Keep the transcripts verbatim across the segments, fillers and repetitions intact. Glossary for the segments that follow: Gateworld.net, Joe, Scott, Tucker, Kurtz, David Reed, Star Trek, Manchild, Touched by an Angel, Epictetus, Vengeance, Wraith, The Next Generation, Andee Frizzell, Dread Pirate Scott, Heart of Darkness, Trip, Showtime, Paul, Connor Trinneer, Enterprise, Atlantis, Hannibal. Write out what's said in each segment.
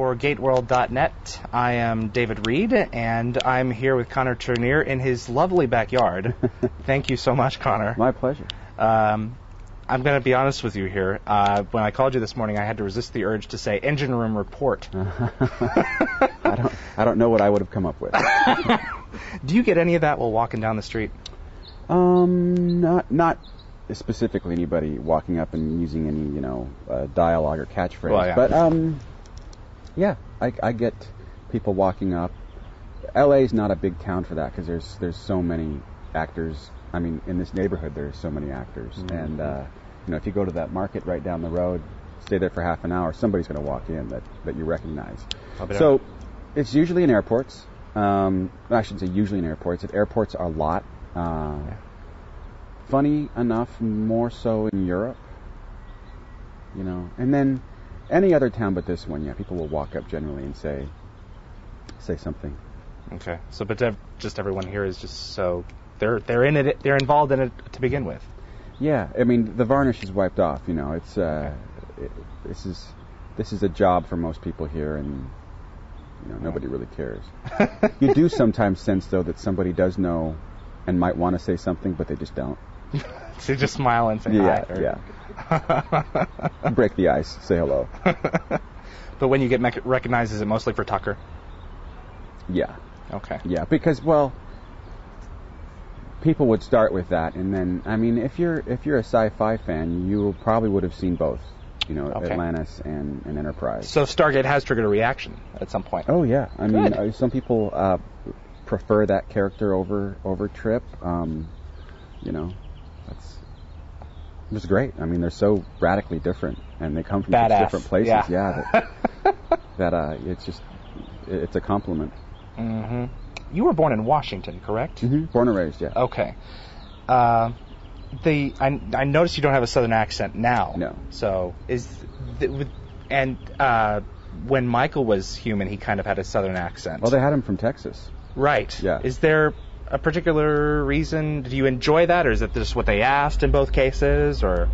for Gateworld dot net. I am David Reed, and I'm here with Connor Trinneer in his lovely backyard. Thank you so much, Connor. My pleasure. Um, I'm going to be honest with you here. Uh, when I called you this morning, I had to resist the urge to say engine room report. I don't, I don't know what I would have come up with. Do you get any of that while walking down the street? Um, not not specifically anybody walking up and using any, you know, uh, dialogue or catchphrase. Well, yeah. But um, yeah, I, I get people walking up. L A's not a big town for that because there's there's so many actors. I mean, in this neighborhood, there's so many actors, mm-hmm. and uh, you know, if you go to that market right down the road, stay there for half an hour, somebody's going to walk in that that you recognize. So out. It's usually in airports. Um, I shouldn't say usually in airports. At airports a lot. Uh, yeah. Funny enough, more so in Europe, you know, and then any other town but this one, yeah, people will walk up generally and say say something. Okay, so but just everyone here is just so they're they're in it, they're involved in it to begin with. Yeah, I mean the varnish is wiped off, you know. It's uh, okay. it, this is this is a job for most people here, and you know nobody really cares. You do sometimes sense though that somebody does know. And might want to say something, but they just don't. So just smile and say yeah, hi. Or... yeah. Break the ice. Say hello. But when you get me- recognized, is it mostly for Tucker? Yeah. Okay. Yeah, because well, people would start with that, and then I mean, if you're if you're a sci-fi fan, you probably would have seen both, you know, okay. Atlantis and, and Enterprise. So Stargate has triggered a reaction at some point. Oh yeah, I Good. mean, some people. Uh, prefer that character over over Trip, um, you know, that's it was great. I mean, they're so radically different, and they come from such different places. Yeah, yeah that, that uh, it's just it's a compliment. Mm-hmm. You were born in Washington, correct? Mm-hmm. Born and raised, yeah. Okay. Uh, the I, I noticed you don't have a Southern accent now. No. So is the, and uh, when Michael was human, he kind of had a Southern accent. Well, they had him from Texas. Right. Yeah. Is there a particular reason? Do you enjoy that, or is it just what they asked in both cases, or?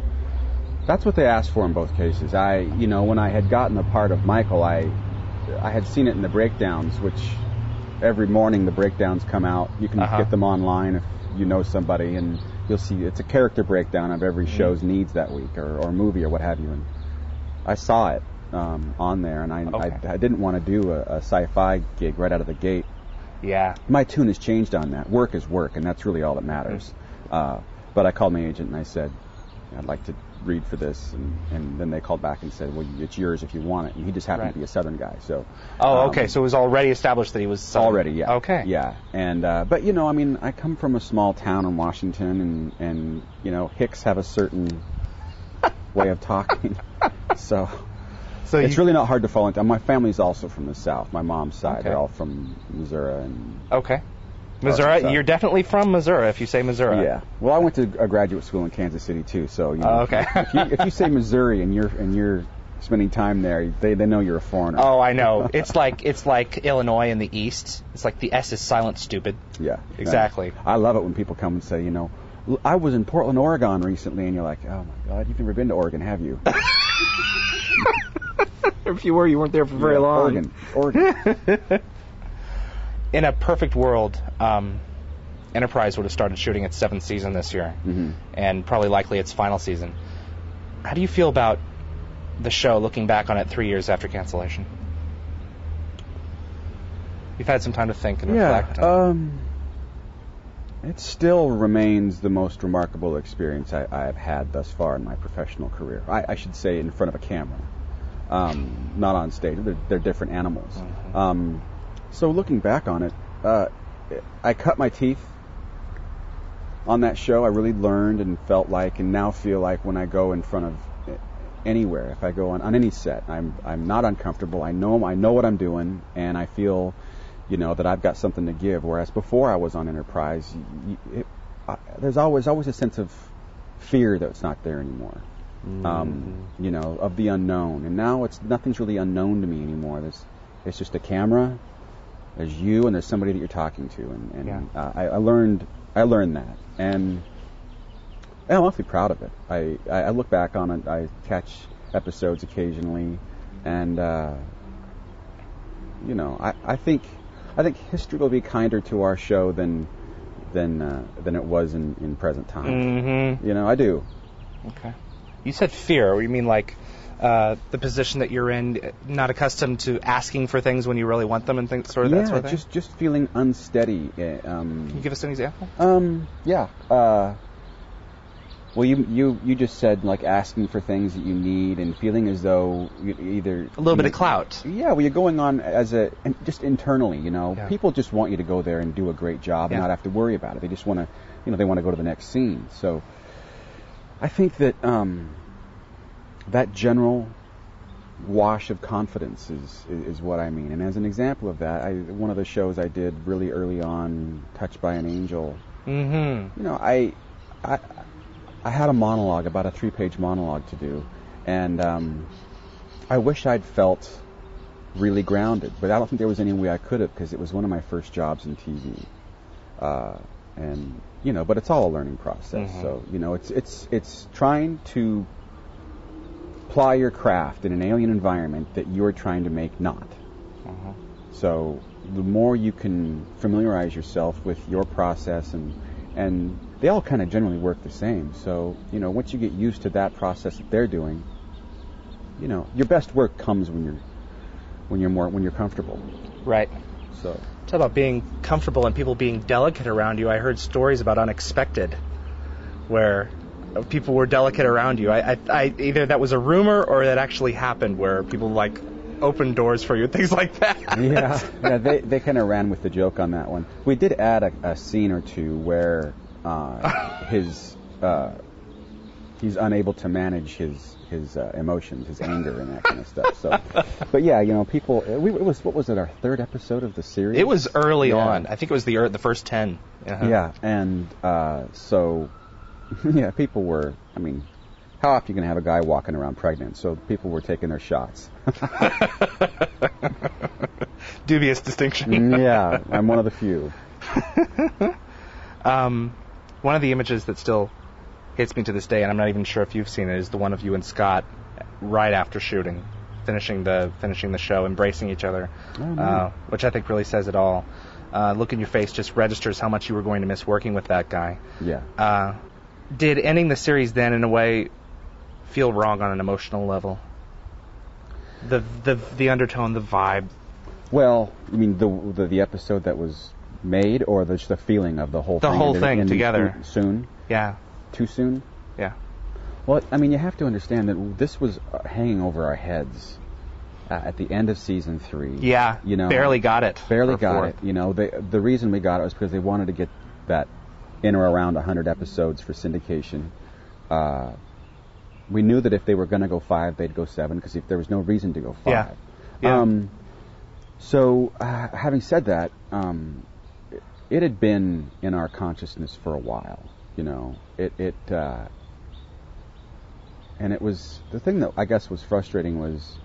That's what they asked for in both cases. I, you know, when I had gotten the part of Michael, I, I had seen it in the breakdowns, which every morning the breakdowns come out. You can uh-huh. get them online if you know somebody, and you'll see it's a character breakdown of every show's mm-hmm. needs that week, or, or movie, or what have you. And I saw it um, on there, and I, okay. I, I didn't want to do a, a sci-fi gig right out of the gate. Yeah. My tune has changed on that. Work is work, and that's really all that matters. Mm-hmm. Uh, but I called my agent and I said, I'd like to read for this. And, and then they called back and said, well, it's yours if you want it. And he just happened right. to be a Southern guy. So. Oh, um, okay. So it was already established that he was Southern. Already, yeah. Okay. Yeah. And uh, but, you know, I mean, I come from a small town in Washington, and, and you know, hicks have a certain way of talking. So... So it's you, really not hard to fall into. My family's also from the South. My mom's side, okay. They're all from Missouri. And okay. Missouri? You're definitely from Missouri if you say Missouri. Yeah. Well, I went to a graduate school in Kansas City, too, so... You know, oh, okay. if, you, if you say Missouri and you're and you're spending time there, they, they know you're a foreigner. Oh, I know. It's like it's like Illinois in the East. It's like the S is silent, stupid. Yeah. Exactly. Right. I love it when people come and say, you know, I was in Portland, Oregon recently, and you're like, oh, my God, you've never been to Oregon, have you? If you were, you weren't there for very yeah, long. Oregon. Oregon. In a perfect world, um, Enterprise would have started shooting its seventh season this year, mm-hmm. and probably likely its final season. How do you feel about the show looking back on it three years after cancellation? You've had some time to think and yeah, reflect. Yeah, um, it still remains the most remarkable experience I, I've had thus far in my professional career. I, I should say in front of a camera. Um, not on stage. They're, they're different animals. Mm-hmm. Um, so looking back on it, uh, I cut my teeth on that show. I really learned and felt like, and now feel like when I go in front of anywhere, if I go on, on any set, I'm I'm not uncomfortable. I know I know what I'm doing, and I feel, you know, that I've got something to give. Whereas before I was on Enterprise, it, I, there's always always a sense of fear that's not there anymore. Um, you know, of the unknown. And now it's nothing's really unknown to me anymore. There's, it's just a camera, there's you, and there's somebody that you're talking to. And, and yeah. uh, I, I learned I learned that. And I'm awfully proud of it. I, I look back on it. I catch episodes occasionally. And uh, you know, I, I think I think history will be kinder to our show than than uh, than it was in, in present time. Mm-hmm. You know, I do. Okay. You said fear. You mean like uh, the position that you're in, not accustomed to asking for things when you really want them and things, sort of yeah, that sort of thing? Yeah, just, just feeling unsteady. Um, Can you give us an example? Um, yeah. Uh, well, you, you you just said, like, asking for things that you need and feeling as though you either... A little you, bit of clout. Yeah, well, you're going on as a... Just internally, you know. Yeah. People just want you to go there and do a great job yeah. and not have to worry about it. They just want to, you know, they want to go to the next scene. So... I think that um, that general wash of confidence is, is is what I mean. And as an example of that, I, one of the shows I did really early on, Touched by an Angel, mm-hmm. you know, I, I I had a monologue, about a three-page monologue to do. And um, I wish I'd felt really grounded. But I don't think there was any way I could have, because it was one of my first jobs in T V. Uh, and... You know, but it's all a learning process. Mm-hmm. So, you know, it's it's it's trying to ply your craft in an alien environment that you're trying to make not. Mm-hmm. So the more you can familiarize yourself with your process, and and they all kind of generally work the same. So, you know, once you get used to that process that they're doing, you know, your best work comes when you're when you're more when you're comfortable. Right. So. Talk about being comfortable and people being delicate around you. I heard stories about Unexpected, where people were delicate around you. I, I, I either that was a rumor or that actually happened, where people like opened doors for you and things like that. Yeah, yeah, they they kind of ran with the joke on that one. We did add a, a scene or two where uh, his uh, he's unable to manage his. his uh, emotions, his anger, and that kind of stuff. So, but yeah, you know, people. We, it was what was it? Our third episode of the series. It was early yeah. on. I think it was the the first ten. Uh-huh. Yeah, and uh, so yeah, people were. I mean, how often are you gonna have a guy walking around pregnant? So people were taking their shots. Dubious distinction. Yeah, I'm one of the few. um, one of the images that still. Hits me to this day, and I'm not even sure if you've seen it, is the one of you and Scott right after shooting, finishing the finishing the show, embracing each other, oh, man. Uh, which I think really says it all. Uh, look in your face just registers how much you were going to miss working with that guy. Yeah. Uh, did ending the series then, in a way, feel wrong on an emotional level? The the the undertone, the vibe. Well, I mean, the the, the episode that was made, or the, just the feeling of the whole the thing? The whole thing together. Soon? Yeah. Too soon? Yeah. Well, I mean, you have to understand that this was hanging over our heads uh, at the end of season three. Yeah. You know, barely got it. Barely got fourth. it. You know, they, the reason we got it was because they wanted to get that in or around one hundred episodes for syndication. Uh, we knew that if they were going to go five, they'd go seven, because if there was no reason to go five. Yeah. Yeah. Um, so, uh, having said that, um, it, it had been in our consciousness for a while. You know, it, it uh, and it was, the thing that I guess was frustrating was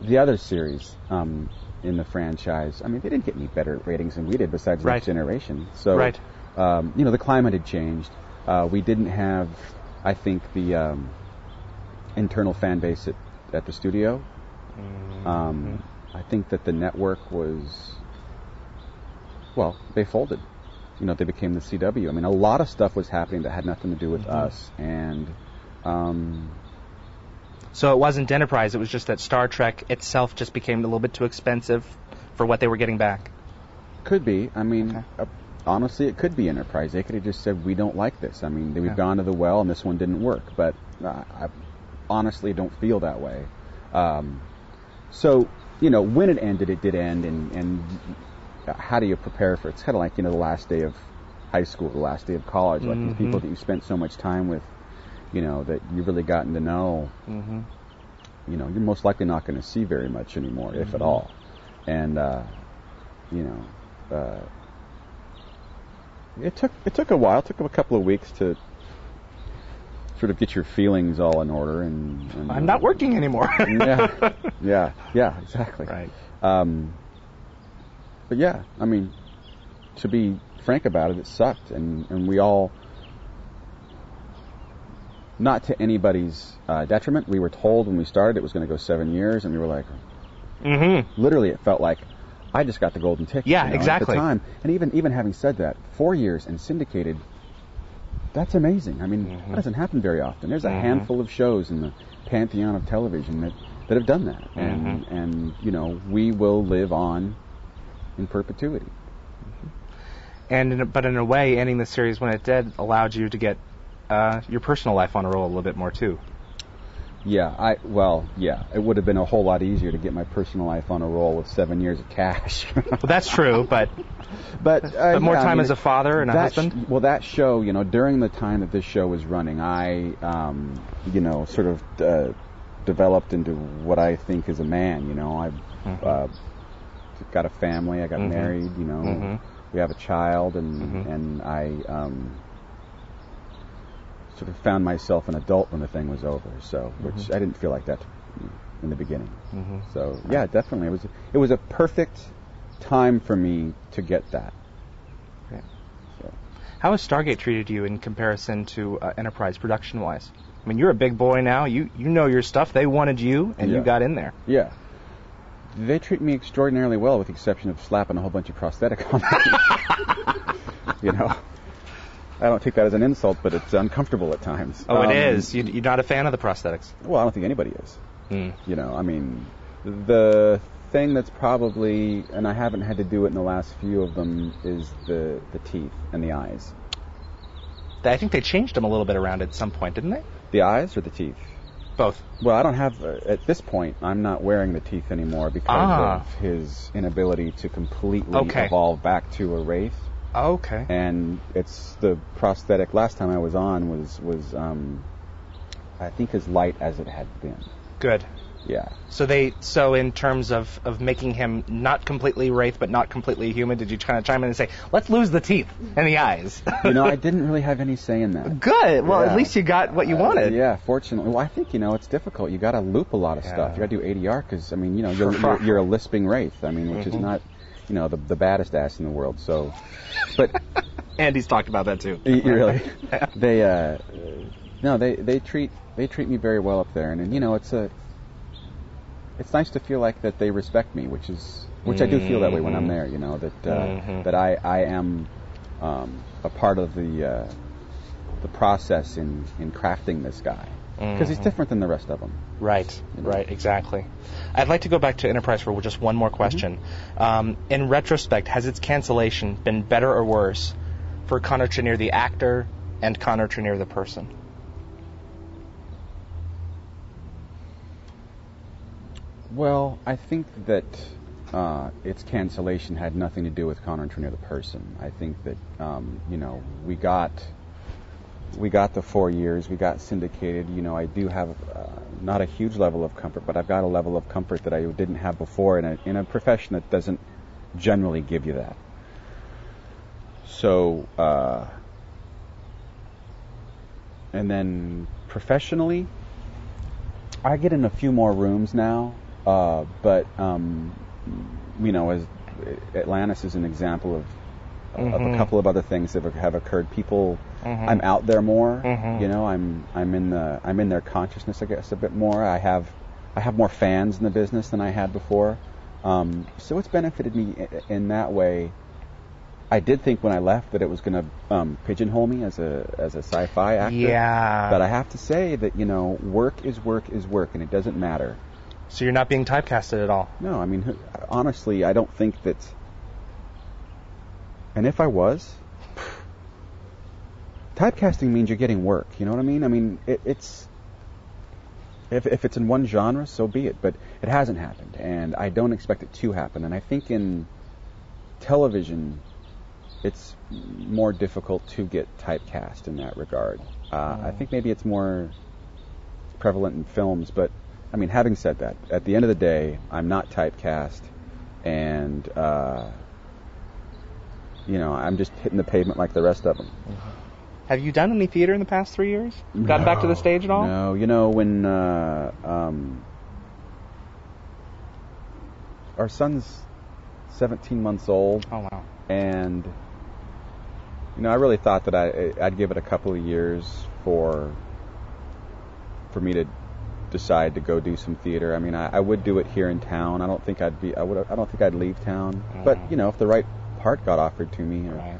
the other series um, in the franchise. I mean, they didn't get any better ratings than we did besides right. Next Generation. So, right. um, you know, the climate had changed. Uh, we didn't have, I think, the um, internal fan base at, at the studio. Mm-hmm. Um, I think that the network was, well, they folded. You know, they became the C W. I mean, a lot of stuff was happening that had nothing to do with mm-hmm. us. And um, so it wasn't Enterprise. It was just that Star Trek itself just became a little bit too expensive for what they were getting back. Could be. I mean, okay. uh, honestly, it could be Enterprise. They could have just said, we don't like this. I mean, we've yeah. gone to the well, and this one didn't work. But uh, I honestly don't feel that way. Um, so, you know, when it ended, it did end. And... and how do you prepare for it? It's kind of like, you know, the last day of high school, the last day of college, like mm-hmm. these people that you spent so much time with, you know, that you've really gotten to know, mm-hmm. you know, you're most likely not going to see very much anymore, mm-hmm. if at all. And, uh, you know, uh, it took it took a while, it took a couple of weeks to sort of get your feelings all in order. And, and I'm not working anymore. yeah, yeah, yeah, exactly. Right. Um, But yeah, I mean, to be frank about it, it sucked, and, and we all, not to anybody's uh, detriment, we were told when we started it was going to go seven years, and we were like, Mm-hmm. Literally, it felt like I just got the golden ticket. Yeah, you know, exactly. At the time. And even even having said that, four years and syndicated, that's amazing. I mean, mm-hmm. that doesn't happen very often. There's a mm-hmm. handful of shows in the pantheon of television that, that have done that. Mm-hmm. And, and, you know, we will live on in perpetuity. Mm-hmm. And in a, but in a way, ending the series when it did allowed you to get uh, your personal life on a roll a little bit more, too. Yeah, I well, yeah. It would have been a whole lot easier to get my personal life on a roll with seven years of cash. Well, that's true, but but, uh, but more yeah, time I mean, as a father and a husband. Sh- well, that show, you know, during the time that this show was running, I, um, you know, sort of uh, developed into what I think is a man. You know, I've mm-hmm. uh, got a family. I got mm-hmm. married. You know, mm-hmm. we have a child, and mm-hmm. and I. Um, sort of found myself an adult when the thing was over, so which mm-hmm. I didn't feel like that in the beginning. Mm-hmm. So yeah, definitely, it was it was a perfect time for me to get that. Right. So. How has Stargate treated you in comparison to uh, Enterprise production-wise? I mean, you're a big boy now. You you know your stuff. They wanted you, and yeah. you got in there. Yeah. They treat me extraordinarily well, with the exception of slapping a whole bunch of prosthetic on me. You know. I don't take that as an insult, but it's uncomfortable at times. Oh, um, it is. You, you're not a fan of the prosthetics. Well, I don't think anybody is. Mm. You know, I mean, the thing that's probably, and I haven't had to do it in the last few of them, is the, the teeth and the eyes. I think they changed them a little bit around at some point, didn't they? The eyes or the teeth? Both. Well, I don't have, uh, at this point, I'm not wearing the teeth anymore because ah. of his inability to completely okay. evolve back to a wraith. Okay. And it's the prosthetic. Last time I was on was was um, I think as light as it had been. Good. Yeah. So they so in terms of, of making him not completely wraith but not completely human, did you kind of chime in and say, let's lose the teeth and the eyes? You know, I didn't really have any say in that. Good. Well, yeah. At least you got what you uh, wanted. Yeah. Fortunately, well, I think you know it's difficult. You got to loop a lot of yeah. stuff. You got to do A D R because I mean you know you're you're, you're a lisping wraith. I mean, which mm-hmm. is not. You know, the the baddest ass in the world, so... But... Andy's talked about that, too. Really? They, uh... No, they, they treat they treat me very well up there, and, and, you know, it's a... It's nice to feel like that they respect me, which is... Which mm-hmm. I do feel that way when I'm there, you know, that, uh... Mm-hmm. That I, I am, um, a part of the, uh... the process in, in crafting this guy. Because mm-hmm. he's different than the rest of them. Right, you know? Right, exactly. I'd like to go back to Enterprise for just one more question. Mm-hmm. Um, in retrospect, has its cancellation been better or worse for Connor Trinneer, the actor, and Connor Trinneer, the person? Well, I think that uh, its cancellation had nothing to do with Connor Trinneer, the person. I think that, um, you know, we got... We got the four years. We got syndicated. You know, I do have uh, not a huge level of comfort, but I've got a level of comfort that I didn't have before in a in a profession that doesn't generally give you that. So, uh, and then professionally, I get in a few more rooms now. Uh, but um, you know, as Atlantis is an example of. Mm-hmm. Of a couple of other things that have occurred. People, mm-hmm. I'm out there more. Mm-hmm. You know, I'm I'm in the I'm in their consciousness, I guess, a bit more. I have I have more fans in the business than I had before. Um, so it's benefited me in, in that way. I did think when I left that it was going to um, pigeonhole me as a as a sci-fi actor. Yeah. But I have to say that you know, work is work is work, and it doesn't matter. So you're not being typecasted at all. No, I mean, honestly, I don't think that. And if I was, typecasting means you're getting work. You know what I mean? I mean, it, it's if if it's in one genre, so be it. But it hasn't happened, and I don't expect it to happen. And I think in television, it's more difficult to get typecast in that regard. Uh, mm. I think maybe it's more prevalent in films. But I mean, having said that, at the end of the day, I'm not typecast, and. Uh, You know, I'm just hitting the pavement like the rest of them. Have you done any theater in the past three years? No, gotten back to the stage at all? No. You know, when uh, um, our son's seventeen months old. Oh, wow. And, you know, I really thought that I, I'd give it a couple of years for for me to decide to go do some theater. I mean, I, I would do it here in town. I don't think I'd be. I would. I don't think I'd leave town. Mm-hmm. But you know, if the right part got offered to me, or, right.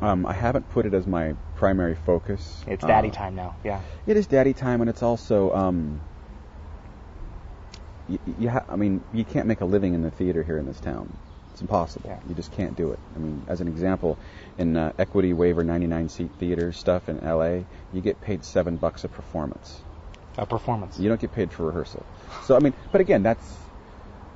um, I haven't put it as my primary focus. It's daddy uh, time now. Yeah. It is daddy time, and it's also. Um, you, you ha- I mean, you can't make a living in the theater here in this town. It's impossible. Yeah. You just can't do it. I mean, as an example, in uh, Equity Waiver ninety-nine seat theater stuff in L A, you get paid seven bucks a performance. A performance. You don't get paid for rehearsal. So I mean, but again, that's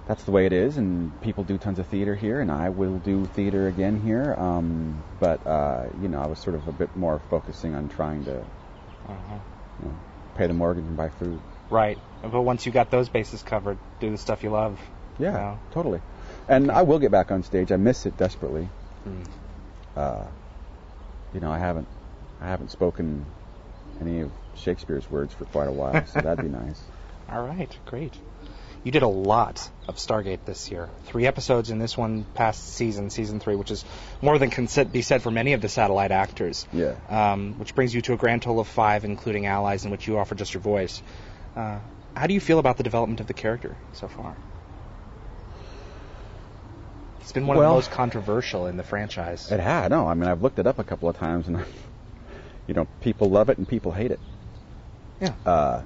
that's the way it is, and people do tons of theater here, and I will do theater again here. Um, but uh, you know, I was sort of a bit more focusing on trying to uh-huh. you know, pay the mortgage and buy food. Right. But once you got those bases covered, do the stuff you love. Yeah, you know? Totally. And I will get back on stage. I miss it desperately. Mm. Uh, you know, I haven't, I haven't spoken any of Shakespeare's words for quite a while, so that'd be nice. All right, great. You did a lot of Stargate this year. Three episodes in this one past season, season three, which is more than can be said for many of the satellite actors. Yeah. Um, which brings you to a grand total of five, including Allies, in which you offer just your voice. Uh, how do you feel about the development of the character so far? It's been one well, of the most controversial in the franchise. It had. No, I mean, I've looked it up a couple of times, and, you know, people love it and people hate it. Yeah. Uh,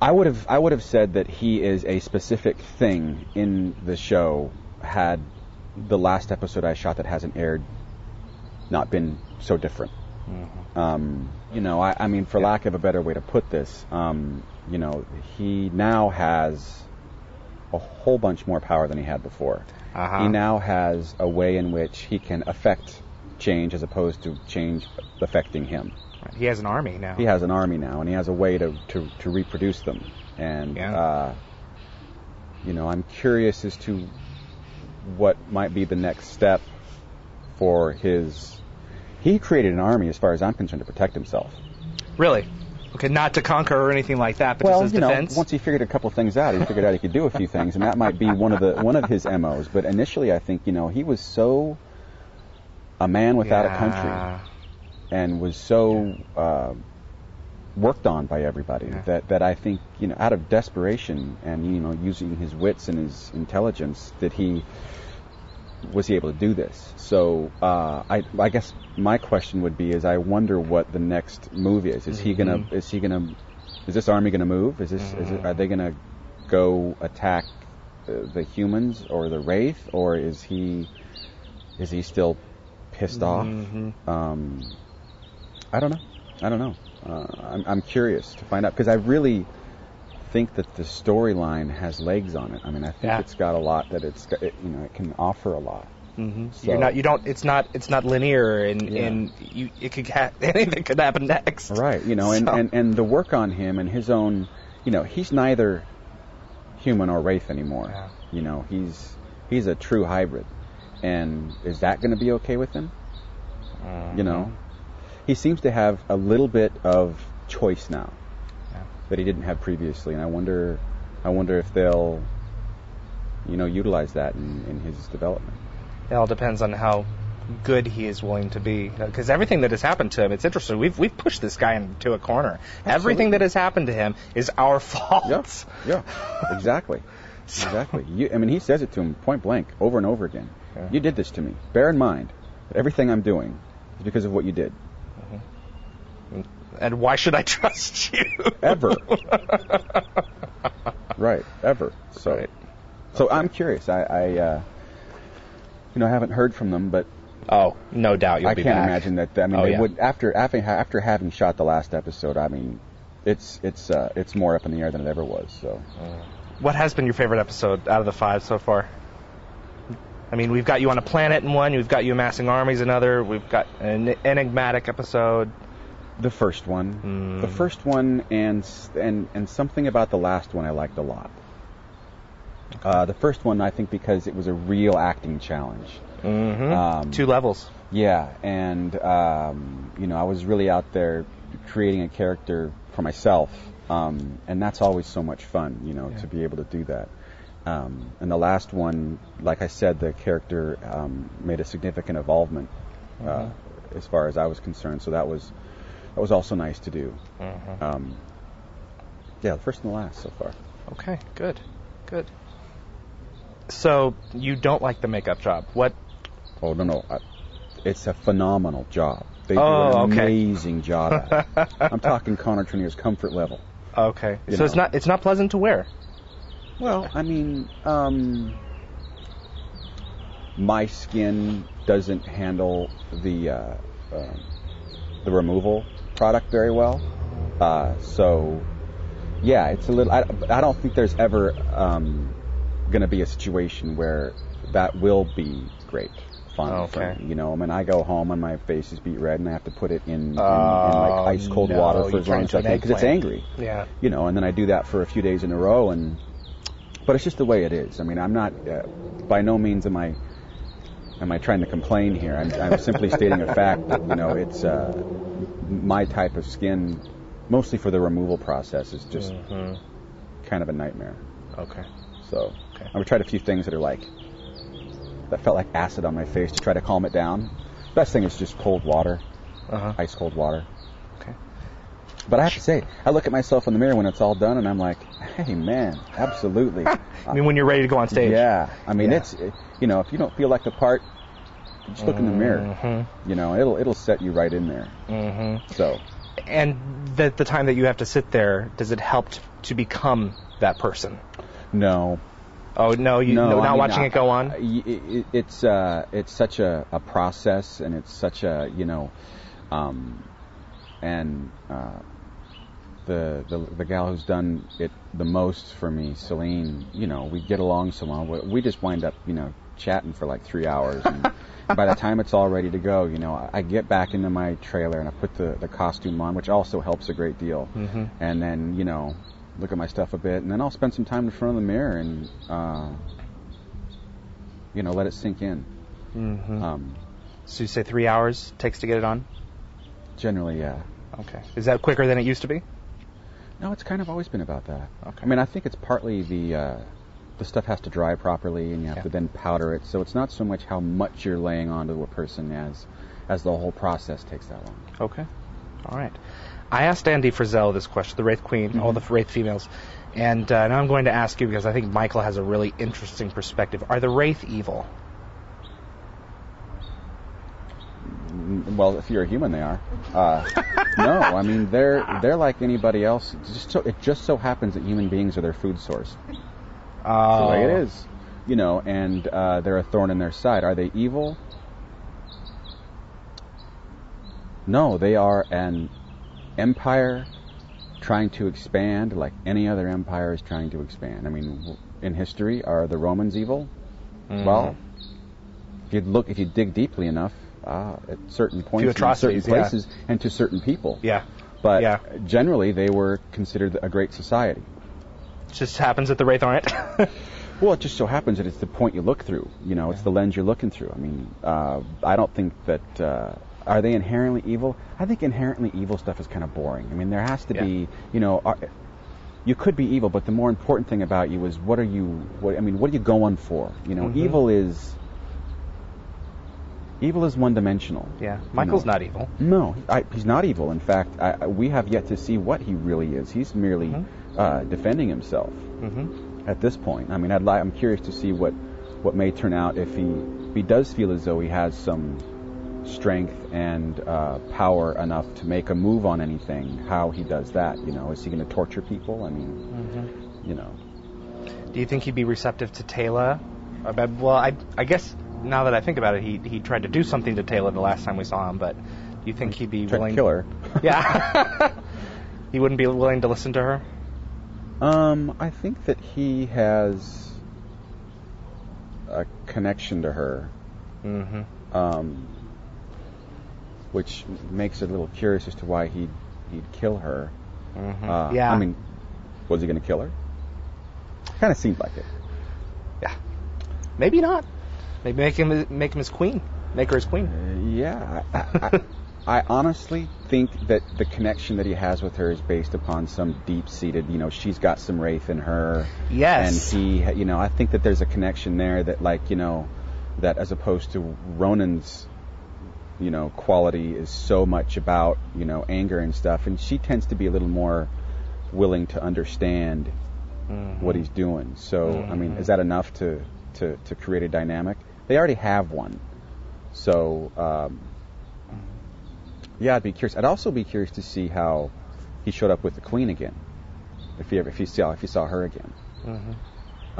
I would have I would have said that he is a specific thing in the show had the last episode I shot that hasn't aired not been so different. Mm-hmm. Um, you know, I, I mean, for yeah. lack of a better way to put this, um, you know, he now has a whole bunch more power than he had before. Uh-huh. He now has a way in which he can affect change as opposed to change affecting him. He has an army now. He has an army now, and he has a way to, to, to reproduce them. And, yeah. uh, you know, I'm curious as to what might be the next step for his... He created an army, as far as I'm concerned, to protect himself. Really? Okay, not to conquer or anything like that, but well, just his defense. Well, once he figured a couple things out, he figured out he could do a few things, and that might be one of the one of his M Os. But initially, I think, you know, he was so a man without yeah. a country, and was so yeah. uh, worked on by everybody yeah. that that I think, you know, out of desperation and, you know, using his wits and his intelligence, that he was he able to do this. So uh, I I guess my question would be is I wonder what the next move is. Is mm-hmm. he gonna is he gonna is this army gonna move? Is this mm-hmm. is it, are they gonna go attack the, the humans or the Wraith, or is he is he still pissed mm-hmm. off? Um, I don't know. I don't know. Uh, I'm I'm curious to find out because I really think that the storyline has legs on it. I mean, I think yeah. it's got a lot that it's got, it, you know, it can offer a lot. Mm-hmm. So, You're not, you don't. It's not. It's not linear, and yeah. and you, it could ha- anything could happen next. Right. You know, and, so. and, and the work on him and his own. You know, he's neither human or Wraith anymore. Yeah. You know, he's he's a true hybrid, and is that going to be okay with him? Mm-hmm. You know, he seems to have a little bit of choice now that he didn't have previously, and I wonder, I wonder if they'll, you know, utilize that in, in his development. It all depends on how good he is willing to be, because everything that has happened to him, it's interesting. We've we've pushed this guy into a corner. Absolutely. Everything that has happened to him is our fault. Yeah, yeah, exactly, so. exactly. You, I mean, he says it to him point blank, over and over again. Yeah. You did this to me. Bear in mind that everything I'm doing is because of what you did. And why should I trust you? Ever. Right, ever. So right. so okay. I'm curious. I, I uh, you know, I haven't heard from them, but... Oh, no doubt you'll I be back. I can't imagine that. I mean, oh, they yeah. would, after, after after having shot the last episode, I mean, it's it's uh, it's more up in the air than it ever was. So, what has been your favorite episode out of the five so far? I mean, we've got you on a planet in one, we've got you amassing armies in another, we've got an enigmatic episode... The first one, mm. the first one, and and and something about the last one I liked a lot. Okay. Uh, the first one, I think, because it was a real acting challenge. Mm-hmm. Um, Two levels. Yeah, and um, you know, I was really out there creating a character for myself, um, and that's always so much fun, you know, yeah. to be able to do that. Um, and the last one, like I said, the character um, made a significant involvement, mm-hmm. uh, as far as I was concerned. So that was. That was also nice to do. Mm-hmm. Um, yeah, the first and the last so far. Okay, good, good. So you don't like the makeup job? What? Oh no, no, I, it's a phenomenal job. They oh, do an okay. amazing job at it. I'm talking Connor Trinneer's comfort level. Okay, so know. it's not it's not pleasant to wear. Well, I mean, um, my skin doesn't handle the uh, uh, the removal product very well, uh, so. Yeah, it's a little. I, I don't think there's ever um, going to be a situation where that will be great fun okay. for me. You know, I mean, I go home and my face is beat red, and I have to put it in, in, in like ice cold no, water for as long as I can because it's angry. Yeah. You know, and then I do that for a few days in a row, and but it's just the way it is. I mean, I'm not. Uh, by no means am I. Am I trying to complain here? I'm, I'm simply stating a fact. That, you know, it's uh, my type of skin. Mostly for the removal process is just mm-hmm. kind of a nightmare. Okay. So okay. I've tried a few things that are like that felt like acid on my face to try to calm it down. Best thing is just cold water, uh-huh. ice cold water. Okay. But I have to say, I look at myself in the mirror when it's all done, and I'm like, hey man, absolutely. I mean, when you're ready to go on stage. Yeah. I mean, yeah. it's it, you know, if you don't feel like the part. Just look mm-hmm. in the mirror. You know, it'll it'll set you right in there. Mm-hmm. So. And the, the time that you have to sit there, does it help t- to become that person? No. Oh, no, you, no, no not I mean, watching I, it go on? It, it, it's uh, it's such a, a process, and it's such a, you know, um, and uh, the, the the gal who's done it the most for me, Celine, you know, we get along so well. We just wind up, you know, chatting for like three hours. And, by the time it's all ready to go, you know, I get back into my trailer and I put the, the costume on, which also helps a great deal. Mm-hmm. And then, you know, look at my stuff a bit, and then I'll spend some time in front of the mirror and, uh, you know, let it sink in. Mm-hmm. Um, so you say three hours takes to get it on? Generally, yeah. Okay. Is that quicker than it used to be? No, it's kind of always been about that. Okay. I mean, I think it's partly the... Uh, the stuff has to dry properly, and you have yeah. to then powder it. So it's not so much how much you're laying onto a person as as the whole process takes that long. Okay. All right. I asked Andee Frizzell this question, the Wraith Queen, mm-hmm. all the Wraith females, and uh, now I'm going to ask you because I think Michael has a really interesting perspective. Are the Wraith evil? Well, if you're a human, they are. Uh, no, I mean, they're they're like anybody else. It's just so, it just so happens that human beings are their food source. That's the way it is, you know, and uh, they're a thorn in their side. Are they evil? No, they are an empire trying to expand like any other empire is trying to expand. I mean, in history, are the Romans evil? Mm-hmm. Well, if you look, if you dig deeply enough, uh, at certain points, in certain places, yeah. and to certain people. Yeah. But yeah. generally, they were considered a great society. Just happens that the Wraith aren't. Well, it just so happens that it's the point you look through. You know, it's yeah. the lens you're looking through. I mean, uh, I don't think that... Uh, are they inherently evil? I think inherently evil stuff is kind of boring. I mean, there has to yeah. be, you know... Are, you could be evil, but the more important thing about you is what are you... What, I mean, what are you going for? You know, mm-hmm. evil is... Evil is one-dimensional. Yeah. Michael's you know? not evil. No, I, he's not evil. In fact, I, we have yet to see what he really is. He's merely... Mm-hmm. Uh, defending himself mm-hmm. at this point. I mean, I'd li- I'm curious to see what, what may turn out if he, if he does feel as though he has some strength and uh, power enough to make a move on anything, how he does that. You know, is he going to torture people? I mean, mm-hmm. you know. Do you think he'd be receptive to Taylor? Well, I, I guess now that I think about it, he, he tried to do something to Taylor the last time we saw him, but do you think he'd be willing... to kill her. Yeah. He wouldn't be willing to listen to her? Um, I think that he has a connection to her, mm-hmm. um, which makes it a little curious as to why he'd, he'd kill her. Mm-hmm. Uh, yeah. I mean, was he going to kill her? Kind of seemed like it. Yeah. Maybe not. Maybe make him make him his queen. Make her his queen. Uh, yeah. I, I, I honestly... think that the connection that he has with her is based upon some deep-seated, you know, she's got some Wraith in her. Yes. And he, you know, I think that there's a connection there that, like, you know, that as opposed to Ronan's you know, quality is so much about, you know, anger and stuff, and she tends to be a little more willing to understand mm-hmm. what he's doing. So, mm-hmm. I mean, is that enough to, to, to create a dynamic? They already have one. So, um, yeah, I'd be curious. I'd also be curious to see how he showed up with the Queen again, if he ever, if he saw if he saw her again. Mm-hmm.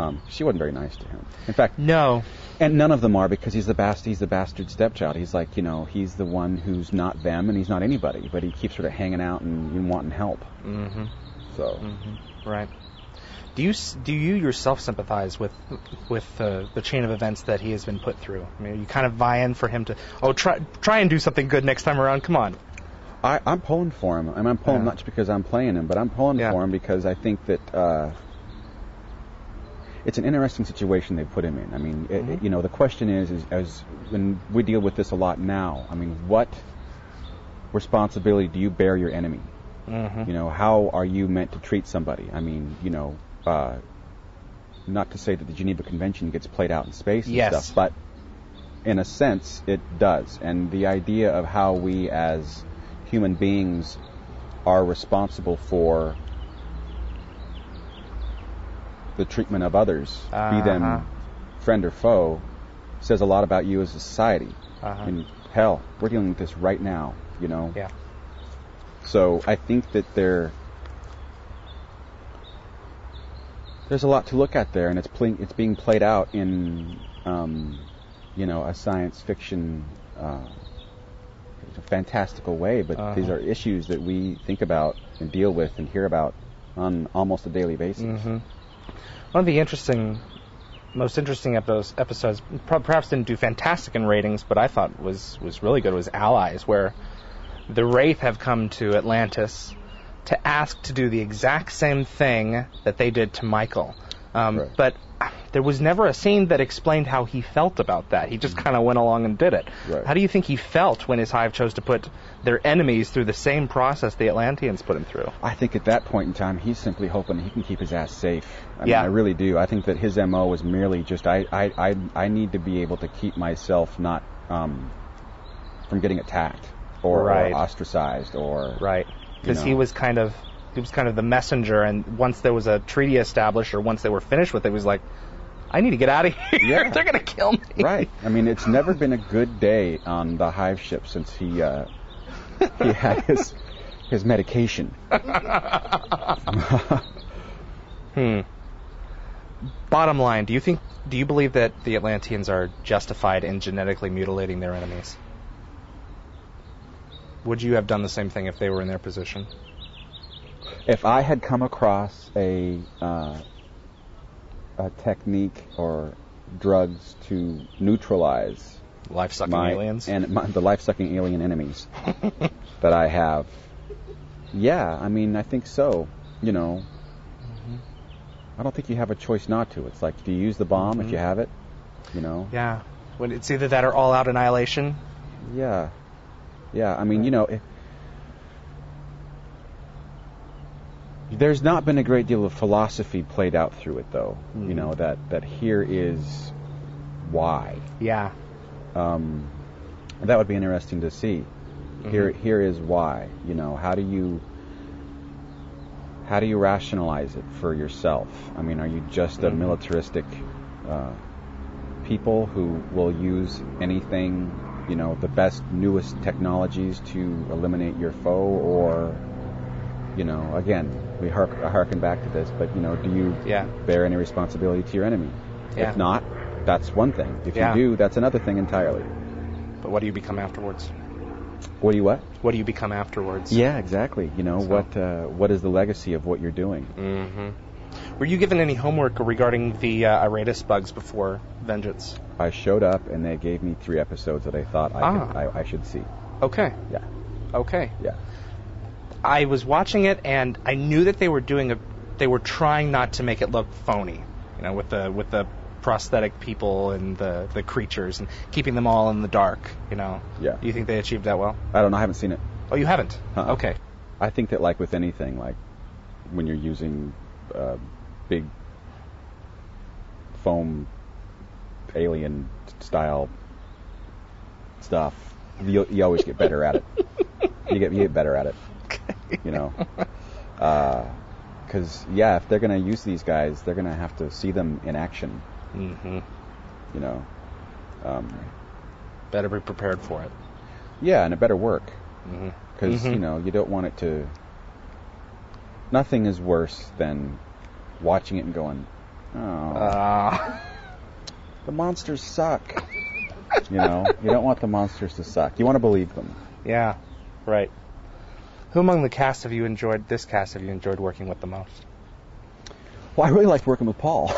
Um, she wasn't very nice to him. In fact, no. And none of them are, because he's the bast- he's the bastard stepchild. He's like, you know, he's the one who's not them, and he's not anybody, but he keeps sort of hanging out and, and wanting help. Mm-hmm. So, mm-hmm. right. Do you do you yourself sympathize with with uh, the chain of events that he has been put through? I mean, are you kind of vying for him to oh try try and do something good next time around? Come on. I, I'm pulling for him. I mean, I'm pulling yeah. not just because I'm playing him, but I'm pulling yeah. for him because I think that. Uh, It's an interesting situation they put him in. I mean, it, mm-hmm. you know, the question is, is, as when we deal with this a lot now, I mean, what responsibility do you bear your enemy? Mm-hmm. You know, how are you meant to treat somebody? I mean, you know, uh, not to say that the Geneva Convention gets played out in space and yes. stuff, but in a sense, it does. And the idea of how we as human beings are responsible for the treatment of others, uh-huh. be them friend or foe, says a lot about you as a society. Uh-huh. And hell, we're dealing with this right now, you know? Yeah. So I think that there, there's a lot to look at there, and it's playing, it's being played out in, um, you know, a science fiction, uh, fantastical way, but uh-huh. these are issues that we think about and deal with and hear about on almost a daily basis. Mm-hmm. One of the interesting, most interesting episodes, episodes perhaps didn't do fantastic in ratings, but I thought was, was really good, was Allies, where the Wraith have come to Atlantis to ask to do the exact same thing that they did to Michael. Um, right. But there was never a scene that explained how he felt about that. He just kind of went along and did it. Right. How do you think he felt when his hive chose to put their enemies through the same process the Atlanteans put him through? I think at that point in time, he's simply hoping he can keep his ass safe. I yeah. mean, I really do. I think that his M O was merely just, I, I, I, I need to be able to keep myself not um, from getting attacked or, right. or ostracized or... Right. Because you know. he was kind of... He was kind of the messenger, and once there was a treaty established, or once they were finished with it, it was like, I need to get out of here. Yeah. They're going to kill me. Right. I mean, it's never been a good day on the hive ship since he uh, he had his his medication. hmm. Bottom line, do you think? Do you believe that the Atlanteans are justified in genetically mutilating their enemies? Would you have done the same thing if they were in their position? If I had come across a uh, a technique or drugs to neutralize life-sucking my, aliens and my, the life-sucking alien enemies that I have, yeah, I mean, I think so. You know, mm-hmm. I don't think you have a choice not to. It's like, do you use the bomb mm-hmm. if you have it? You know? Yeah. When it's either that or all-out annihilation. Yeah. Yeah. I mean, you know. It, There's not been a great deal of philosophy played out through it, though. Mm. You know, that, that here is why. Yeah. Um, that would be interesting to see. Mm-hmm. Here, here is why. You know, how do you how do you rationalize it for yourself? I mean, are you just a mm-hmm. militaristic uh, people who will use anything, you know, the best, newest technologies to eliminate your foe, or, you know, again... We harken back to this, but, you know, do you yeah. bear any responsibility to your enemy? Yeah. If not, that's one thing. If yeah. you do, that's another thing entirely. But what do you become afterwards? What do you what? What do you become afterwards? Yeah, exactly. You know, so. what uh, what is the legacy of what you're doing? Mm-hmm. Were you given any homework regarding the uh, Iratus bugs before Vengeance? I showed up, and they gave me three episodes that I thought I, ah. could, I, I should see. Okay. Yeah. Okay. Yeah. I was watching it, and I knew that they were doing a. They were trying not to make it look phony, you know, with the with the prosthetic people and the, the creatures and keeping them all in the dark, you know. Yeah. Do you think they achieved that well? I don't know. I haven't seen it. Oh, you haven't? Uh-uh. Okay. I think that, like with anything, like when you're using uh, big foam alien style stuff, you, you always get better at it. You get you get better at it. Okay. You know, because uh, yeah, if they're gonna use these guys, they're gonna have to see them in action. Mm-hmm. You know, um, better be prepared for it. Yeah, and it better work. Mm-hmm. Because, mm-hmm. you know, you don't want it to... Nothing is worse than watching it and going, oh, uh. the monsters suck. You know, you don't want the monsters to suck. You want to believe them. Yeah, right. Who among the cast have you enjoyed, this cast have you enjoyed working with the most? Well, I really liked working with Paul.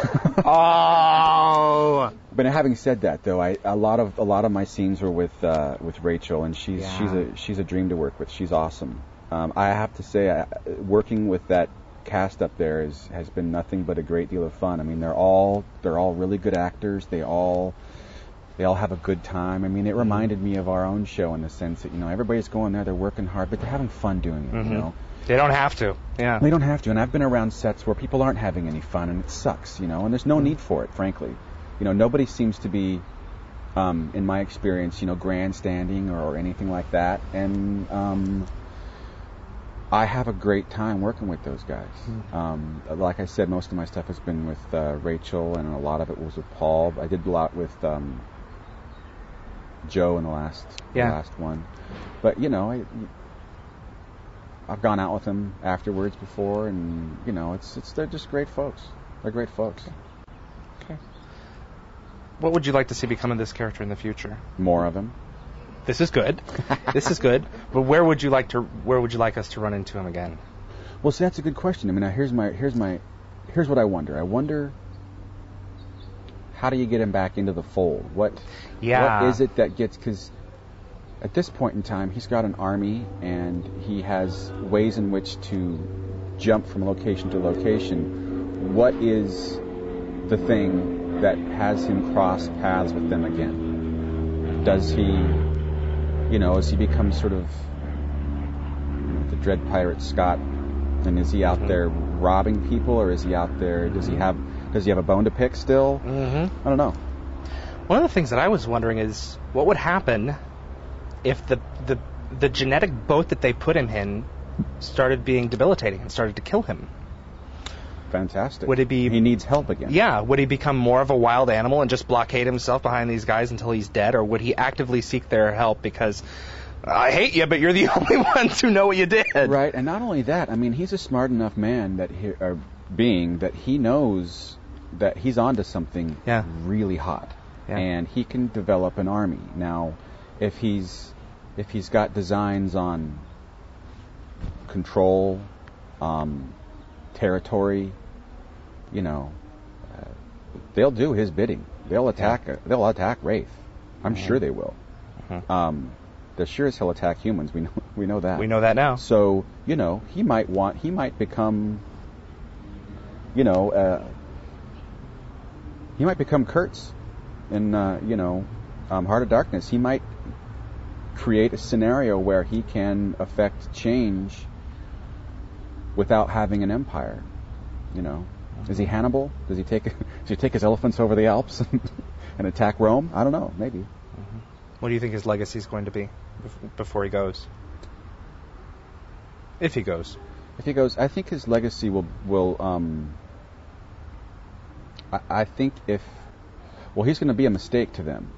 Oh! But having said that, though, I a lot of a lot of my scenes were with uh, with Rachel, and she's yeah. she's a she's a dream to work with. She's awesome. Um, I have to say, I, working with that cast up there is, has been nothing but a great deal of fun. I mean, they're all they're all really good actors. They all they all have a good time. I mean, it reminded me of our own show in the sense that, you know, everybody's going there, they're working hard, but they're having fun doing it. Mm-hmm. You know. They don't have to. Yeah. They don't have to. And I've been around sets where people aren't having any fun, and it sucks, you know, and there's no need for it, frankly. You know, nobody seems to be, um, in my experience, you know, grandstanding or, or anything like that. And um, I have a great time working with those guys. Mm-hmm. Um, like I said, most of my stuff has been with uh, Rachel, and a lot of it was with Paul. I did a lot with um, Joe in the last, yeah. the last one. But, you know... I, I've gone out with them afterwards before, and you know, it's it's they're just great folks. They're great folks. Okay. Okay. What would you like to see become of this character in the future? More of him. This is good. This is good. But where would you like to? Where would you like us to run into him again? Well, see, that's a good question. I mean, here's my here's my here's what I wonder. I wonder, how do you get him back into the fold? What? Yeah. What is it that gets? Because at this point in time, he's got an army, and he has ways in which to jump from location to location. What is the thing that has him cross paths with them again? Does he, you know, as he becomes sort of the Dread Pirate Scott, and is he out there robbing people, or is he out there, does he have, does he have a bone to pick still? Mm-hmm. I don't know. One of the things that I was wondering is, what would happen if the, the the genetic boat that they put him in started being debilitating and started to kill him? Fantastic. Would it be... He needs help again. Yeah. Would he become more of a wild animal and just blockade himself behind these guys until he's dead? Or would he actively seek their help because, I hate you, but you're the only ones who know what you did? Right. And not only that, I mean, he's a smart enough man that he, or being that he knows that he's onto something yeah. really hot. Yeah. And he can develop an army. Now... If he's if he's got designs on control, um, territory, you know, uh, they'll do his bidding. They'll attack. Yeah. They'll attack Wraith. I'm mm-hmm. sure they will. Mm-hmm. Um, they're sure as hell attack humans. We know. We know that. We know that now. So you know, he might want. He might become. You know, uh, he might become Kurtz, and uh, you know. Um, Heart of Darkness, he might create a scenario where he can affect change without having an empire. You know, mm-hmm. is he Hannibal? Does he take does he take his elephants over the Alps and, and attack Rome? I don't know, maybe. Mm-hmm. What do you think his legacy is going to be before he goes? If he goes, if he goes, I think his legacy will will. Um, I, I think if well, he's going to be a mistake to them.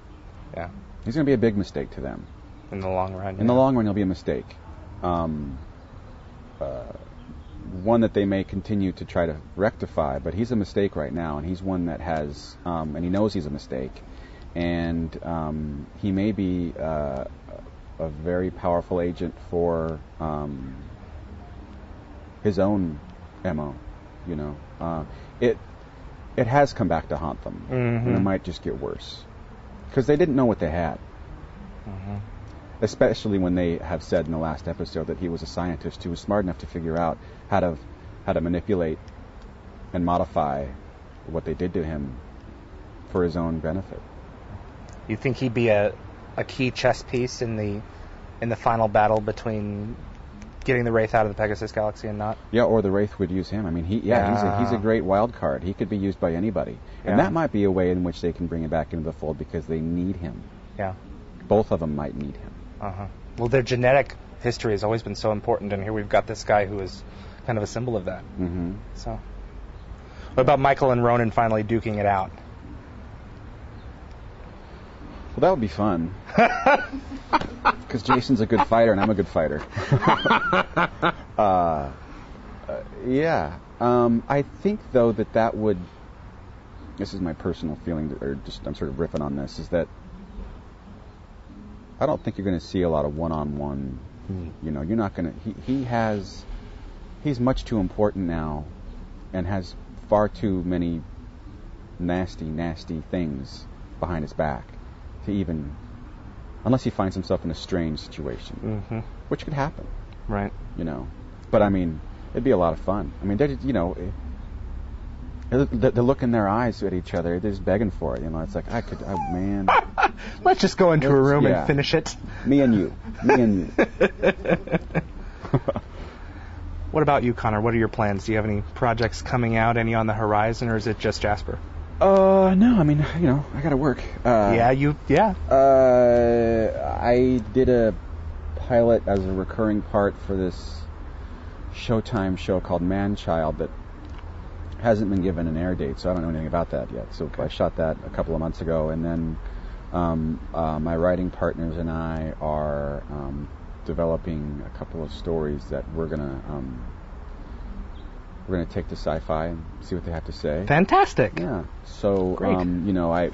Yeah, he's going to be a big mistake to them. In the long run. In yeah. the long run, he'll be a mistake. Um, uh, one that they may continue to try to rectify, but he's a mistake right now, and he's one that has, um, and he knows he's a mistake, and um, he may be uh, a very powerful agent for um, his own M O. You know, uh, it it has come back to haunt them, mm-hmm. and it might just get worse. Because they didn't know what they had. Mm-hmm. Especially when they have said in the last episode that he was a scientist who was smart enough to figure out how to how to manipulate and modify what they did to him for his own benefit. You think he'd be a, a key chess piece in the in the final battle between getting the Wraith out of the Pegasus Galaxy and not? Yeah, or the Wraith would use him. I mean, he yeah, yeah. He's, a, he's a great wild card. He could be used by anybody. And yeah. that might be a way in which they can bring him back into the fold because they need him. Yeah. Both of them might need him. Uh-huh. Well, their genetic history has always been so important, and here we've got this guy who is kind of a symbol of that. Mm-hmm. So, what about Michael and Ronan finally duking it out? Well, that would be fun. Because Jason's a good fighter, and I'm a good fighter. uh, uh, yeah. Um, I think, though, that that would... This is my personal feeling, or just I'm sort of riffing on this, is that I don't think you're going to see a lot of one-on-one. Mm. You know, you're not going to... He, he has... He's much too important now and has far too many nasty, nasty things behind his back to even... Unless he finds himself in a strange situation, mm-hmm. which could happen. Right. You know. But, I mean, it'd be a lot of fun. I mean, they're just, you know... The, the look in their eyes at each other, they're just begging for it. You know, it's like, I could, oh, man. Let's just go into Let's, a room yeah. and finish it. Me and you. Me and you. What about you, Connor? What are your plans? Do you have any projects coming out, any on the horizon, or is it just Jasper? Uh, no, I mean, you know, I gotta work. Uh, yeah, you, yeah. Uh, I did a pilot as a recurring part for this Showtime show called Manchild that hasn't been given an air date, so I don't know anything about that yet. So okay. I shot that a couple of months ago, and then um, uh, my writing partners and I are um, developing a couple of stories that we're gonna um, we're gonna take to sci-fi and see what they have to say. Fantastic. Yeah. So um, you know, I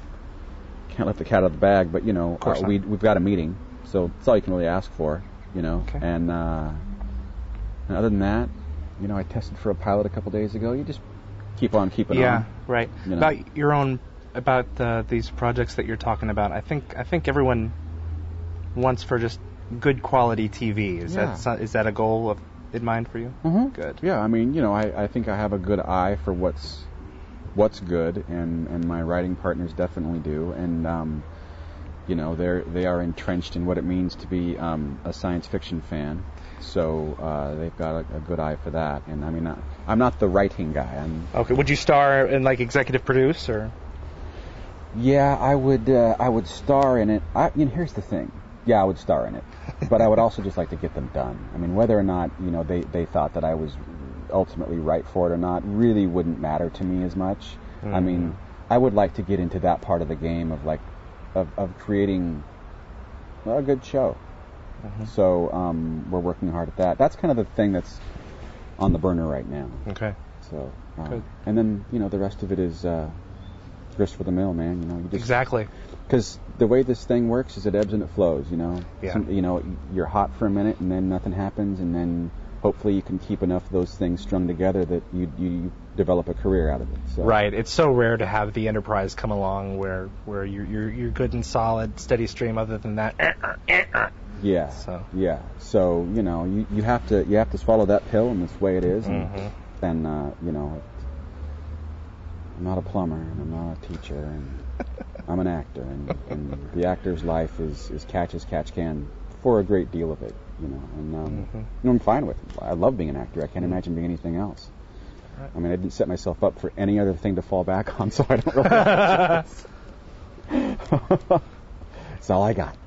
can't let the cat out of the bag, but you know, uh, we we've got a meeting, so that's all you can really ask for, you know. Okay. And, uh, and other than that, you know, I tested for a pilot a couple days ago. You just keep on keeping yeah, on. Yeah, right. You know. About your own, about uh, these projects that you're talking about, I think I think everyone wants for just good quality T V. Is yeah. that is that a goal of, in mind for you? Mm-hmm. Good. Yeah, I mean, you know, I, I think I have a good eye for what's what's good, and, and my writing partners definitely do, and um, you know, they're they are entrenched in what it means to be um, a science fiction fan. So uh, they've got a, a good eye for that, and I mean, I, I'm not the writing guy. I'm, okay, would you star and like executive produce, or? Yeah, I would. Uh, I would star in it. I, you know, here's the thing. Yeah, I would star in it, but I would also just like to get them done. I mean, whether or not you know they, they thought that I was ultimately right for it or not really wouldn't matter to me as much. Mm-hmm. I mean, I would like to get into that part of the game of like, of of creating a good show. Mm-hmm. So um, we're working hard at that. That's kind of the thing that's on the burner right now. Okay. So. Uh, Good. And then you know the rest of it is uh, grist for the mill, man. You know. You just, exactly. Because the way this thing works is it ebbs and it flows. You know. Yeah. Some, you know, you're hot for a minute and then nothing happens, and then hopefully you can keep enough of those things strung together that you you develop a career out of it. So. Right. It's so rare to have the Enterprise come along where where you're you're, you're good and solid, steady stream. Other than that. Eh, eh, eh. Yeah. So. Yeah. So you know, you, you have to you have to swallow that pill, and this way it is. And, mm-hmm. and uh, you know, I'm not a plumber, and I'm not a teacher, and I'm an actor, and, and the actor's life is, is catch as catch can for a great deal of it. You know, and um, mm-hmm. you know, I'm fine with it. I love being an actor. I can't imagine being anything else. Right. I mean, I didn't set myself up for any other thing to fall back on, so I don't really. That's all I got.